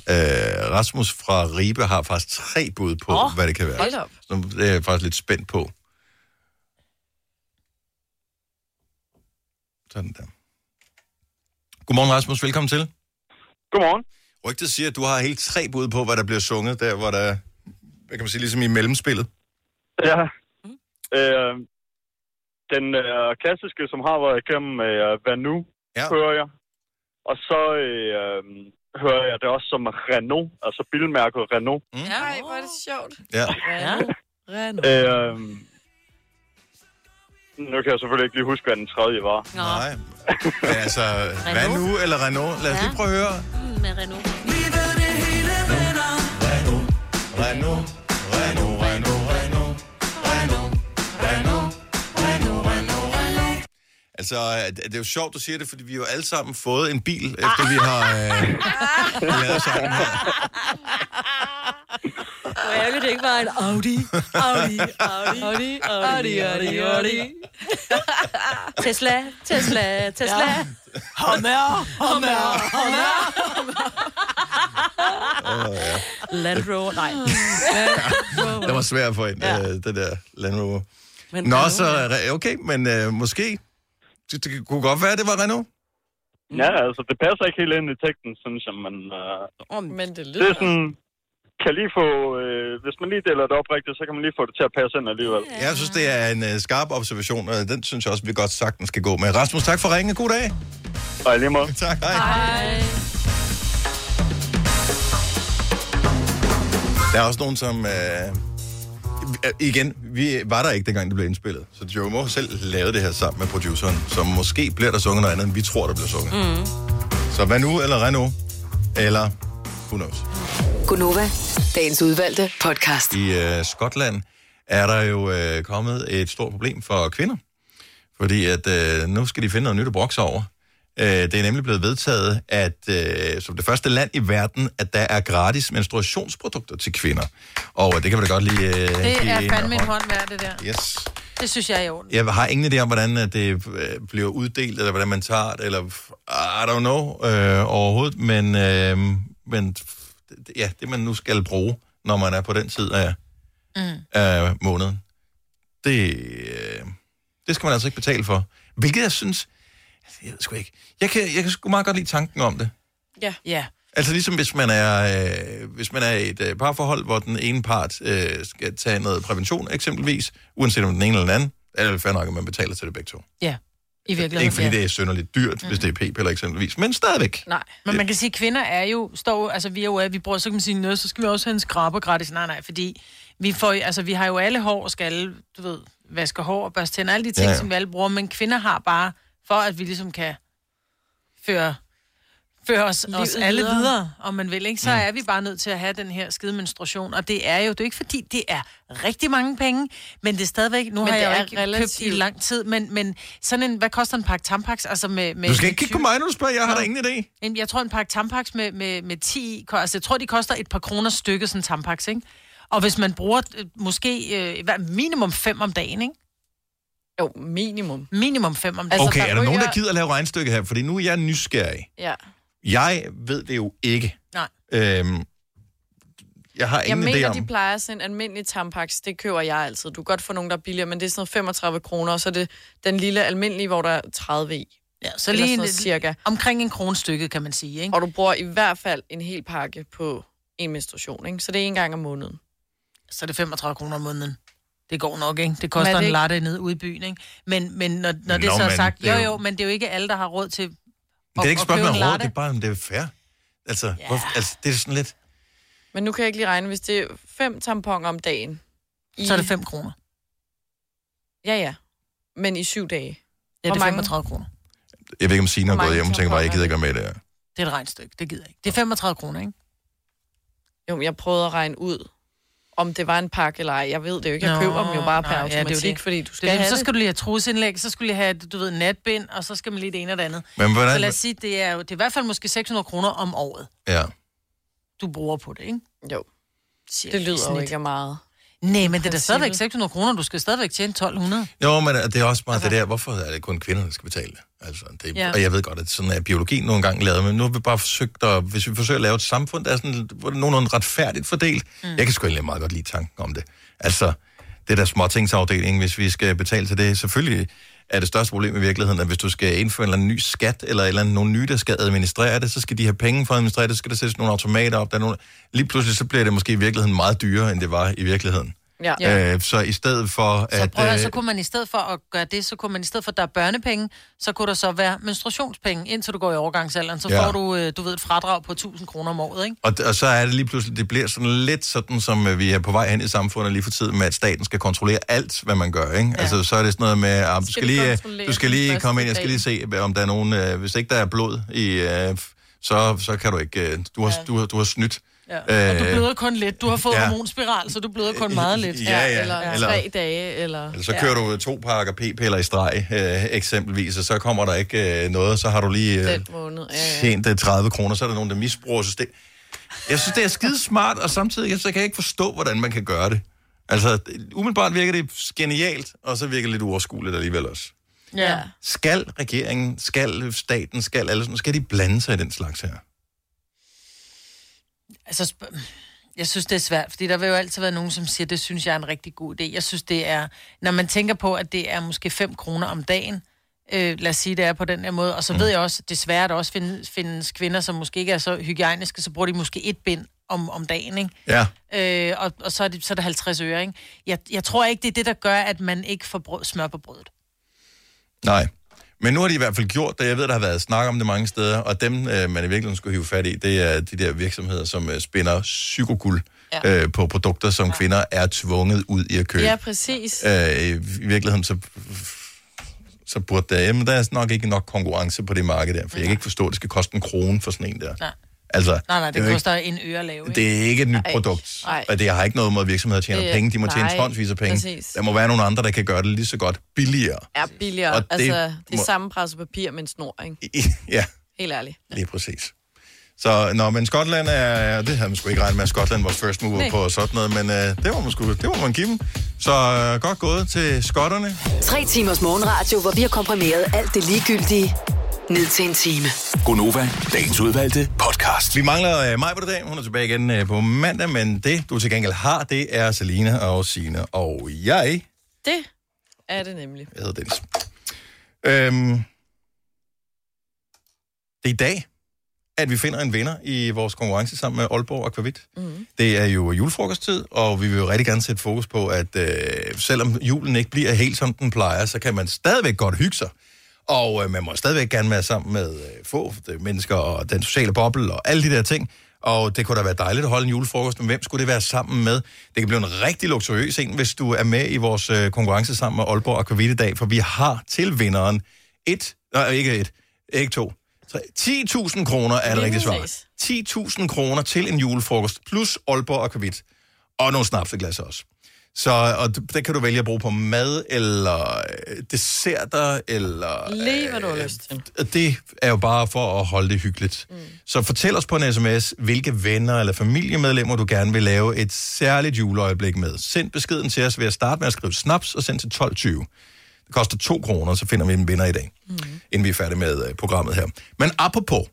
Rasmus fra Ribe har faktisk 3 bud på, hvad det kan være. Så det er jeg faktisk lidt spændt på. Sådan der. Godmorgen, Rasmus. Velkommen til. Godmorgen. Rygtet siger, at du har hele 3 bud på, hvad der bliver sunget, der hvor der, hvad kan man sige, ligesom i mellemspillet. Ja. Mm. Den klassiske, som har været igennem, hvad nu, hører jeg. Og så hører jeg det også som Renault, altså bilmærket Renault. Mm. Ja, hvor er det sjovt. Ja. Renault. Nu kan jeg selvfølgelig ikke lige huske, hvad den tredje var. Nej. Men altså, hvad nu eller Renault? Lad os lige prøve at høre. Med Renault. Renault, Renault, Renault, Renault, Renault, Renault, Renault, Renault, Renault, Renault. Altså, det er jo sjovt, du siger det, fordi vi har jo alle sammen fået en bil, efter vi har lavet sangen her. Hvor ærgerligt, det ikke var en Audi. Tesla. Ja. Hummer. Land Rover, nej. Det var svært at få ind, det der Land Rover. Nå, så okay, men måske... Det kunne godt være, det var Renault. Ja, altså, det passer ikke helt ind i teksten, sådan som man... men det lyder... Det er sådan, kan lige få... hvis man lige deler det op rigtigt, så kan man lige få det til at passe ind alligevel. Ja. Jeg synes, det er en skarp observation, og den synes jeg også, vi godt sagtens skal gå med. Rasmus, tak for ringen. God dag. Hej, lige måde. Tak, hej. Hej. Der er også nogen, som... Igen, vi var der ikke, dengang det blev indspillet. Så Joey Moe selv lavede det her sammen med produceren, så måske bliver der sunget noget andet, end vi tror, der bliver sunget. Mm. Så hvad nu, eller Renault, eller who knows. Go'Nova, dagens udvalgte podcast. I Skotland er der jo kommet et stort problem for kvinder, fordi at nu skal de finde noget nyt at brokse over. Det er nemlig blevet vedtaget, at som det første land i verden, at der er gratis menstruationsprodukter til kvinder. Og det kan vi da godt lide. Det er fandme en håndværk, det der. Yes. Det synes jeg er i orden. Jeg har ingen idé om, hvordan det bliver uddelt, eller hvordan man tager det, eller I don't know overhovedet. Men ja, det man nu skal bruge, når man er på den tid af, af måneden, det skal man altså ikke betale for. Hvilket jeg synes... Jeg ved sgu ikke. Jeg kan sgu meget godt lide tanken om det. Ja. Ja. Altså ligesom hvis man er i et parforhold, hvor den ene part skal tage noget prævention eksempelvis, uanset om den ene eller den anden, eller fandme nok, at man betaler til det begge to. Ja, i virkeligheden. Ikke fordi det er synderligt dyrt, hvis det er p-piller eksempelvis, men stadigvæk. Nej, men man kan sige, at kvinder er jo, vi bruger, så kan man sige, noget, så skal vi også have en skraber gratis. Nej, fordi vi har jo alle hår og skalle, du ved, vaske hår og børste tænder, alle de ting, som vi alle bruger, men kvinder har bare... for at vi ligesom kan føre os alle videre, om man vil, ikke? Så er vi bare nødt til at have den her skide menstruation, og det er jo ikke fordi, det er rigtig mange penge, men det er stadigvæk, købt i lang tid, men sådan en, hvad koster en pakke Tampax? Altså med du skal ikke kigge på mig, når du spørger, jeg har da ingen idé. Jeg tror, en pakke Tampax med 10, altså jeg tror, de koster et par kroner stykket, sådan en Tampax, ikke? Og hvis man bruger måske minimum 5 om dagen, ikke? Jo, minimum. Minimum 5 om dagen. Okay, altså, er der nogen, der gider at lave regnstykke her? Fordi nu er jeg nysgerrig. Ja. Jeg ved det jo ikke. Nej. Jeg har ingen idé om... Jeg mener, de plejer sådan en almindelig Tampax. Det køber jeg altid. Du kan godt få nogen, der er billigere, men det er sådan noget 35 kroner, og så er det den lille almindelige, hvor der er 30 i. Ja, så eller lige cirka. Omkring en krone stykket, kan man sige, ikke? Og du bruger i hvert fald en hel pakke på en menstruation, ikke? Så det er en gang om måneden. Så er det 35 kroner om måneden. Det går nok, ikke? Det koster en latte nede ude i byen, ikke? Men når det så er sagt... Jo, men det er jo ikke alle, der har råd til at købe en latte. Det er ikke spørgsmålet om råd, det er bare, om det er fair. Altså, altså, det er sådan lidt... Men nu kan jeg ikke lige regne, hvis det er 5 tamponer om dagen. Så er det 5 kroner. Ja. Men i 7 dage. Ja, det er 35 kroner. Jeg ved ikke, om Signe har gået hjem og tænker bare, jeg gider ikke med det her. Det er et regnstykke, det gider jeg ikke. Det er 35 kroner, ikke? Jo, jeg prøvede at regne ud, om det var en pakke eller ej. Jeg ved det jo ikke. Jeg køber dem jo bare per automatik, det er jo det. Fordi du skal det. Så skal du lige have trusindlæg, så skal du lige have, du ved, natbind, og så skal man lige det ene og det andet. Men hvordan... Så lad os sige, det er jo, det er i hvert fald måske 600 kroner om året. Ja. Du bruger på det, ikke? Jo. Det lyder jo ikke meget. Nej, men det er da stadigvæk 600 kroner, du skal stadigvæk tjene 1200. Jo, men det er også meget det der, hvorfor er det kun kvinder, der skal betale? Altså, det, ja. Og jeg ved godt, at sådan er biologien nogle gange lavet, men nu har vi bare forsøgt at, hvis vi forsøger at lave et samfund, der er sådan, hvor det er nogenlunde retfærdigt fordelt. Mm. Jeg kan sgu egentlig meget godt lide tanken om det. Altså, det der småtingsafdeling, hvis vi skal betale til det, selvfølgelig er det største problem i virkeligheden, at hvis du skal indføre en eller anden ny skat, eller en eller anden, nogen nye, der skal administrere det, så skal de have penge for at administrere det, så skal der sættes nogle automater op. Der er nogle... Lige pludselig så bliver det måske i virkeligheden meget dyrere, end det var i virkeligheden. Ja. Så i stedet for at... Så kunne man i stedet for at gøre det, så kunne man i stedet for, at der er børnepenge, så kunne der så være menstruationspenge, indtil du går i overgangsalderen. Så får du, du ved, et fradrag på 1000 kroner om året, ikke? Og så er det lige pludselig, det bliver sådan lidt sådan, som vi er på vej hen i samfundet lige for tiden, med at staten skal kontrollere alt, hvad man gør, ikke? Ja. Altså, så er det sådan noget med, at du skal lige komme ind, jeg skal lige se, om der er nogen... Hvis ikke der er blod i... Så kan du ikke... Du har snydt. Ja. Og du bløder kun lidt. Du har fået hormonspiral, så du bløder kun meget lidt. Ja. Eller 3 dage. Eller så kører du 2 pakker p-piller i streg, eksempelvis, og så kommer der ikke noget. Så har du lige tjent 30 kroner, så er der nogen, der misbruger systemet. Jeg synes, det er skidesmart, og samtidig så kan jeg ikke forstå, hvordan man kan gøre det. Altså, umiddelbart virker det genialt, og så virker det lidt uoverskueligt alligevel også. Ja. Skal regeringen, skal staten, skal alle sådan, skal de blande sig i den slags her? Altså, jeg synes, det er svært, fordi der vil jo altid være nogen, som siger, det synes jeg er en rigtig god idé. Jeg synes, det er, når man tænker på, at det er måske 5 kroner om dagen, lad os sige, det er på den her måde, og så ved jeg også, desværre, at der også findes kvinder, som måske ikke er så hygiejniske, så bruger de måske 1 bind om dagen, ikke? Ja. Og så er det 50 øre, ikke? Jeg tror ikke, det er det, der gør, at man ikke får smør på brødet. Nej. Men nu har de i hvert fald gjort det. Jeg ved, der har været snak om det mange steder, og dem, man i virkeligheden skulle hive fat i, det er de der virksomheder, som spinder psykoguld på produkter, som kvinder er tvunget ud i at købe. Ja, præcis. I virkeligheden, så burde der... Jamen, der er nok ikke nok konkurrence på det marked der, for jeg kan ikke forstå, at det skal koste 1 krone for sådan en der. Nej. Altså, nej, det koster ikke, en øre at lave. Ikke? Det er ikke et nyt produkt, og det har ikke noget mod virksomheder tjener penge. De må tjene tonsvis af penge. Præcis. Der må være nogle andre, der kan gøre det lige så godt billigere. Ja, billigere. Og det samme presse papir med en snor, ikke? Ja. Helt ærligt. Lige præcis. Så, men Skotland er... Det havde man sgu ikke regnet med, at Skotland var first mover på sådan noget, men det må man give dem. Så godt gået til skotterne. 3 timers morgenradio, hvor vi har komprimeret alt det ligegyldige ned til en time. Go'Nova, dagens udvalgte podcast. Vi mangler mig på det dag. Hun er tilbage igen på mandag, men det, du til gengæld har, det er Selina og Signe og jeg. Det er det nemlig. Jeg hedder Dennis. Det er i dag, at vi finder en vinder i vores konkurrence sammen med Aalborg Akvavit. Mm-hmm. Det er jo julefrokosttid, og vi vil jo rigtig gerne sætte fokus på, at selvom julen ikke bliver helt som den plejer, så kan man stadigvæk godt hygge sig. Og man må stadigvæk gerne være sammen med få mennesker og den sociale boble og alle de der ting. Og det kunne da være dejligt at holde en julefrokost, men hvem skulle det være sammen med? Det kan blive en rigtig luksuriøs en, hvis du er med i vores konkurrence sammen med Aalborg Akvavit i dag, for vi har til vinderen 10.000 kroner er det rigtige svar. 10.000 kroner til en julefrokost, plus Aalborg Akvavit. Og nogle snapseglas også. Så og det kan du vælge at bruge på mad, eller desserter, eller... Lige hvad du har lyst til. Det er jo bare for at holde det hyggeligt. Mm. Så fortæl os på en sms, hvilke venner eller familiemedlemmer du gerne vil lave et særligt juleøjeblik med. Send beskeden til os ved at starte med at skrive snaps og send til 12.20. Det koster 2 kroner, så finder vi en vinder i dag, inden vi er færdige med programmet her. Men apropos,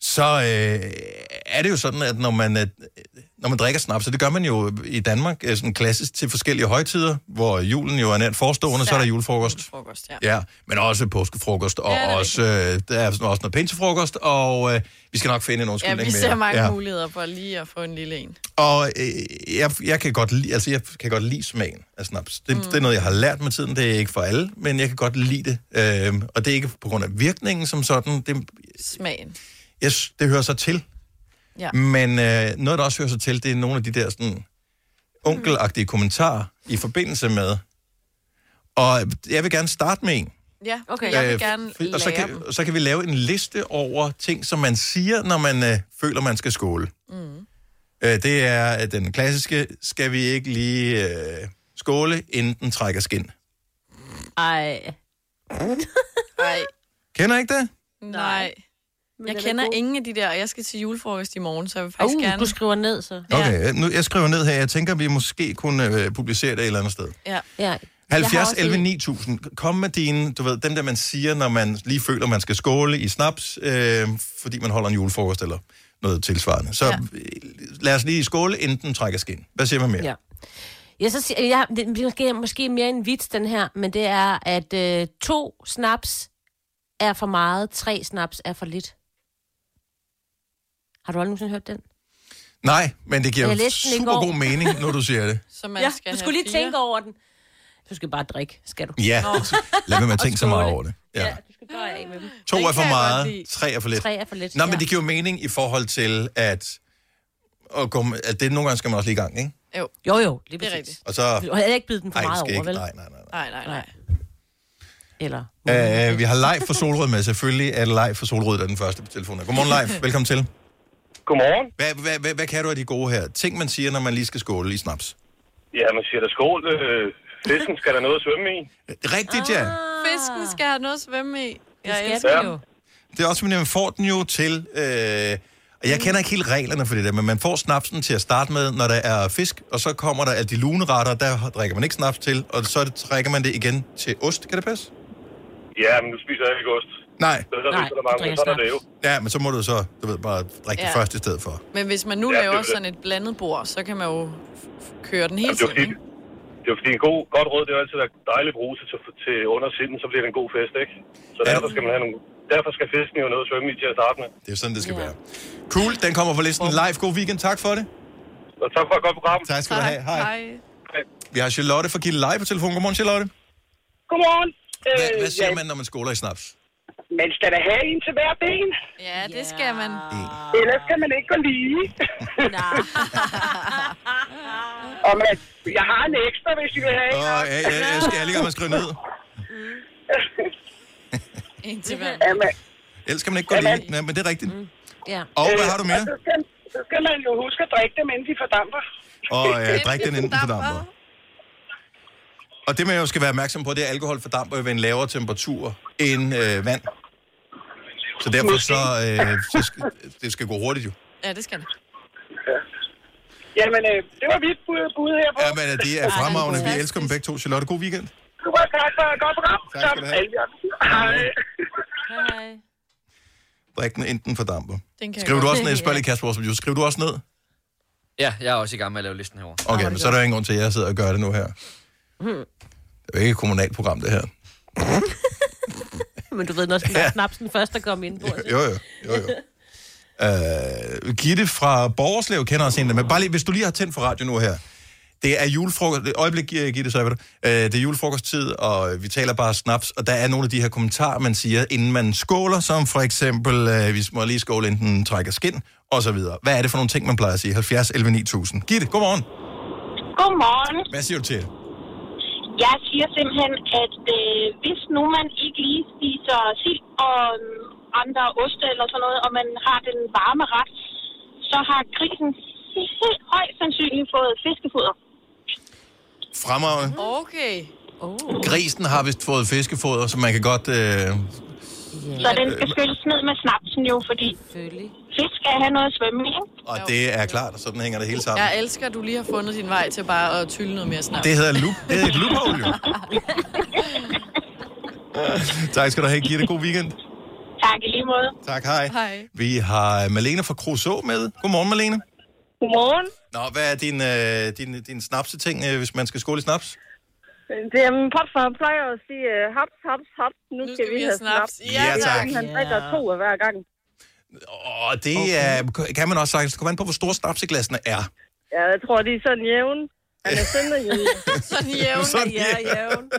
så er det jo sådan, at når man drikker snaps, så det gør man jo i Danmark sådan klassisk til forskellige højtider, hvor julen jo er nært forestående, så er der julefrokost. Ja, men også påskefrokost, og der er også noget pinsefrokost, og vi skal nok finde en undskyldning mere. Ja, vi ser mange muligheder for lige at få en lille en. Og jeg kan godt lide smagen af snaps. Det er noget, jeg har lært med tiden, det er ikke for alle, men jeg kan godt lide det. Og det er ikke på grund af virkningen som sådan. Smagen. Yes, det hører sig til. Ja. Men noget, der også hører sig til, det er nogle af de der sådan onkelagtige kommentarer i forbindelse med. Og jeg vil gerne starte med en. Ja, okay, jeg vil gerne lære dem. Og så kan vi lave en liste over ting, som man siger, når man føler, man skal skåle. Mm. Det er den klassiske, skal vi ikke lige skåle, inden den trækker skin. Ej. Ej. Kender ikke det? Nej. Jeg kender ingen af de der, og jeg skal til julefrokost i morgen, så jeg vil faktisk gerne... Du skriver ned, så. Okay, nu, jeg skriver ned her. Jeg tænker, vi måske kunne publicere det et eller andet sted. Ja. 70, 11, 9000. Kom med dine, du ved, dem der man siger, når man lige føler, man skal skåle i snaps, fordi man holder en julefrokost eller noget tilsvarende. Så lad os lige skåle, inden den trækker skin. Hvad siger man mere? Ja. Det er måske mere en vits, den her, men det er, at 2 snaps er for meget, 3 snaps er for lidt. Har du aldrig nogensinde hørt den? Nej, men det giver jo super god mening, når du siger det. Så man skal du skulle lige tænke over den. Du skal bare drikke, skal du? Ja, lad mig tænke så meget over det. Ja, du skal bare af med dem. 2 er for meget, 3 er for lidt. 3 er for lidt. Nå, men det giver jo mening i forhold til, at det nogle gange skal man også lige i gang, ikke? Jo, lige det er rigtigt. Og så... Du har ikke bidt den for meget over, vel? Nej. Eller... vi har Leif fra Solrød med. Selvfølgelig er det Leif fra Solrød, der er den første på telefonen. Godmorgen, Leif. Velkommen til. Godmorgen. Hvad kan du af de gode her? Ting, man siger, når man lige skal skåle i snaps. Ja, man siger da skål. Fisken skal der noget at svømme i. Rigtigt, ja. Fisken skal have noget at svømme i. Det skal den jo. Det er også, man får den jo til... Og jeg kender ikke helt reglerne for det der, men man får snapsen til at starte med, når der er fisk, og så kommer der alle de luneretter, der drikker man ikke snaps til, og så drikker man det igen til ost. Kan det passe? Ja, men du spiser ikke ost. Nej. Ja, men så må du så, bare drikke det først i stedet for. Men hvis man nu laver sådan et blandet bord, så kan man jo køre den hele tiden, ikke? Det er jo fordi en godt råd, det er altid at dejlig bruse til undersiden, så bliver det en god fest, ikke? Så derfor skal man have nogle... Derfor skal fisken jo noget at svømme i til at starte med. Det er sådan, det skal være. Cool, den kommer fra listen live. God weekend, tak for det. Og tak for et godt program. Tak skal du have. Hej. Vi har Charlotte fra Gilde Leje på telefonen. Godmorgen, Charlotte. Godmorgen. Hvad siger man, når man skåler i snaps? Man skal da have en til hver ben. Ja, det skal man. Ellers kan man ikke gå lige. Nej. Og jeg har en ekstra, hvis I vil have en. Jeg skal lige gerne skrive ned. En til hver. Ellers skal man ikke gå lige. Nej, men det er rigtigt. Ja. Og hvad har du mere? Så skal man jo huske at drikke dem, inden de fordamper. Drikke dem, inden de fordamper. Og det, man jo skal være opmærksom på, det er, at alkohol fordamper ved en lavere temperatur end vand. Så derfor det skal gå hurtigt jo. Ja, det skal det. Ja. Jamen, det var mit bud herpå. Jamen, det er fremragende. Vi elsker dem begge to. Charlotte, god weekend. Super, tak for et godt program. Tak skal du have. Hej. Drik den inden fordamper. Skriver du også ned? Spørg lige Kasper, som skriver du også ned? Ja, jeg er også i gang med at lave listen herover. Okay, men så er der ingen grund til, at jeg sidder og gør det nu her. Det er ikke et kommunalt program, det her. Men du ved, når snapsen først er kommet ind på. Jo. Gitte fra Borgerslev kender os egentlig, men bare lige, hvis du lige har tændt for radio nu her. Det er julefrokost. Øjeblik, Gitte, så er det. Det er julefrokosttid, og vi taler bare snaps, og der er nogle af de her kommentarer, man siger, inden man skåler, som for eksempel, vi må lige skåle, inden den trækker skin, og så videre. Hvad er det for nogle ting, man plejer at sige? 70, 11, 9000. Gitte, godmorgen. Godmorgen. Hvad siger du til det? Jeg siger simpelthen, at hvis nu man ikke lige spiser sild og andre oste eller sådan noget, og man har den varme ret, så har grisen helt højst sandsynligt fået fiskefoder. Fremragende. Okay. Grisen har vist fået fiskefoder, så man kan godt... Så den skal skyldes ned med snapsen jo, fordi fisk skal have noget at svømme i. Og det er klart, og sådan hænger det hele sammen. Jeg elsker, at du lige har fundet din vej til bare at tylle noget mere snaps. Det hedder et loophole, jo. Tak skal du have. Giv det god weekend. Tak i lige måde. Tak, hej. Vi har Malene fra Kruså med. Godmorgen, Malene. Godmorgen. Nå, hvad er din snapseting, hvis man skal skåle i snaps? Det er min popfar plejer at sige, haps, haps, haps, nu skal vi have snaps. Ja, tak. Han drikker 2 af hver gang. Og det kan man også sagtens. Kom an på, hvor store snapseglassene er. Ja, jeg tror, de er sådan jævne. Han er sønderjævn. Sådan jævn.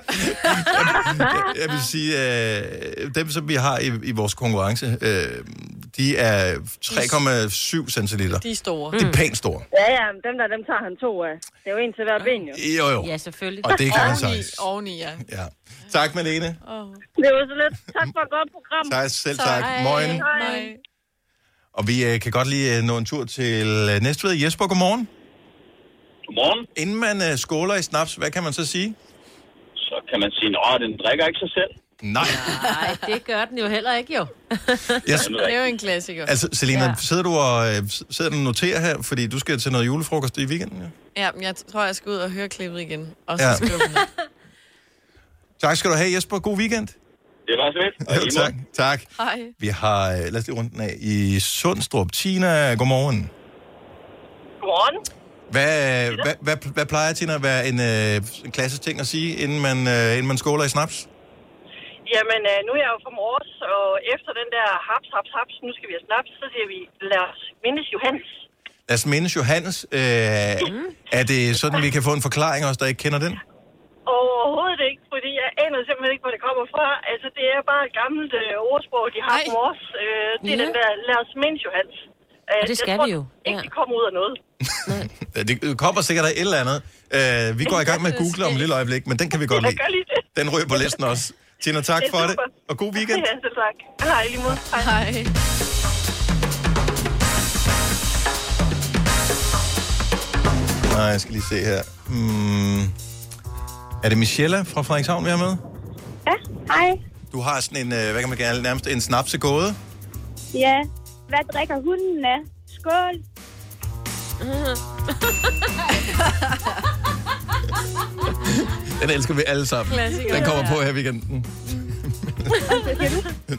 Jeg vil sige, dem, som vi har i vores konkurrence, de er 3,7 centiliter. De er store. Det er pænt store. Ja, dem tager han 2 af. Det er jo en til hver ben, jo. Jo. Ja, selvfølgelig. Og det kan han sagtens. Oveni, ja. Tak, Malene. Det var så lidt. Tak for et godt program. Tak, selv tak. Moin. Hej. Og vi kan godt lige nå en tur til Næstved. Jesper, godmorgen. Godmorgen. Inden man skåler i snaps, hvad kan man så sige? Så kan man sige, at den drikker ikke sig selv. Nej. Nej, det gør den jo heller ikke, jo. Yes. Det er jo en klassiker. Altså, Selina, ja. sidder du og noterer her, fordi du skal til noget julefrokost i weekenden, ja? Ja, men jeg tror, jeg skal ud og høre klippet igen, og så skrive den. Tak skal du have, Jesper. God weekend. Det var så lidt. Tak. Tak. Hej. Vi har, lad os lige runde den af, i Sundstrup. Tina, godmorgen. Godmorgen. Hvad plejer, Tina, at være en klassisk ting at sige, inden man skåler i snaps? Jamen, nu er jeg jo fra morges, og efter den der haps, haps, haps, nu skal vi have snaps, så siger vi, lad os mindes Johannes. Lad os mindes Johannes. Er det sådan, vi kan få en forklaring også, der ikke kender den? Overhovedet ikke, fordi jeg aner simpelthen ikke, hvor det kommer fra. Altså, det er bare et gammelt ordsprog, de har fra morges. Det er den der, lad os mindes Johannes. Og det skal vi jo. Ikke det kommer ud af noget. Det kommer sikkert af et eller andet. Vi går i gang med at google om et lille øjeblik, men den kan vi godt lide. Den ryger på listen også. Tina, tak for det, og god weekend. Ja, selv tak. Hej, lige måde. Hej. Nej, jeg skal lige se her. Er det Michelle fra Frederikshavn, vi har med? Ja, hej. Du har sådan en, hvad kan man gerne nærmest, en snapsegåde? Ja, hvad drikker hunden af? Skål. Den elsker vi alle sammen. Klassiker. Den kommer på her i weekenden.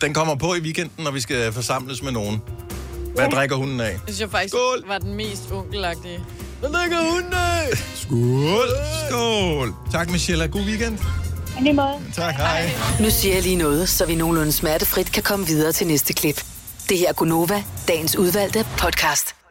Den kommer på i weekenden, når vi skal forsamles med nogen. Hvad drikker hunden af? Det synes jeg faktisk var den mest onkelagtige. Hvad drikker hunden af? Skål! Skål! Tak, Michelle. God weekend. Lige måde. Tak, hej. Nu siger jeg lige noget, så vi nogenlunde smertefrit kan komme videre til næste klip. Det her er Go'Nova, dagens udvalgte podcast.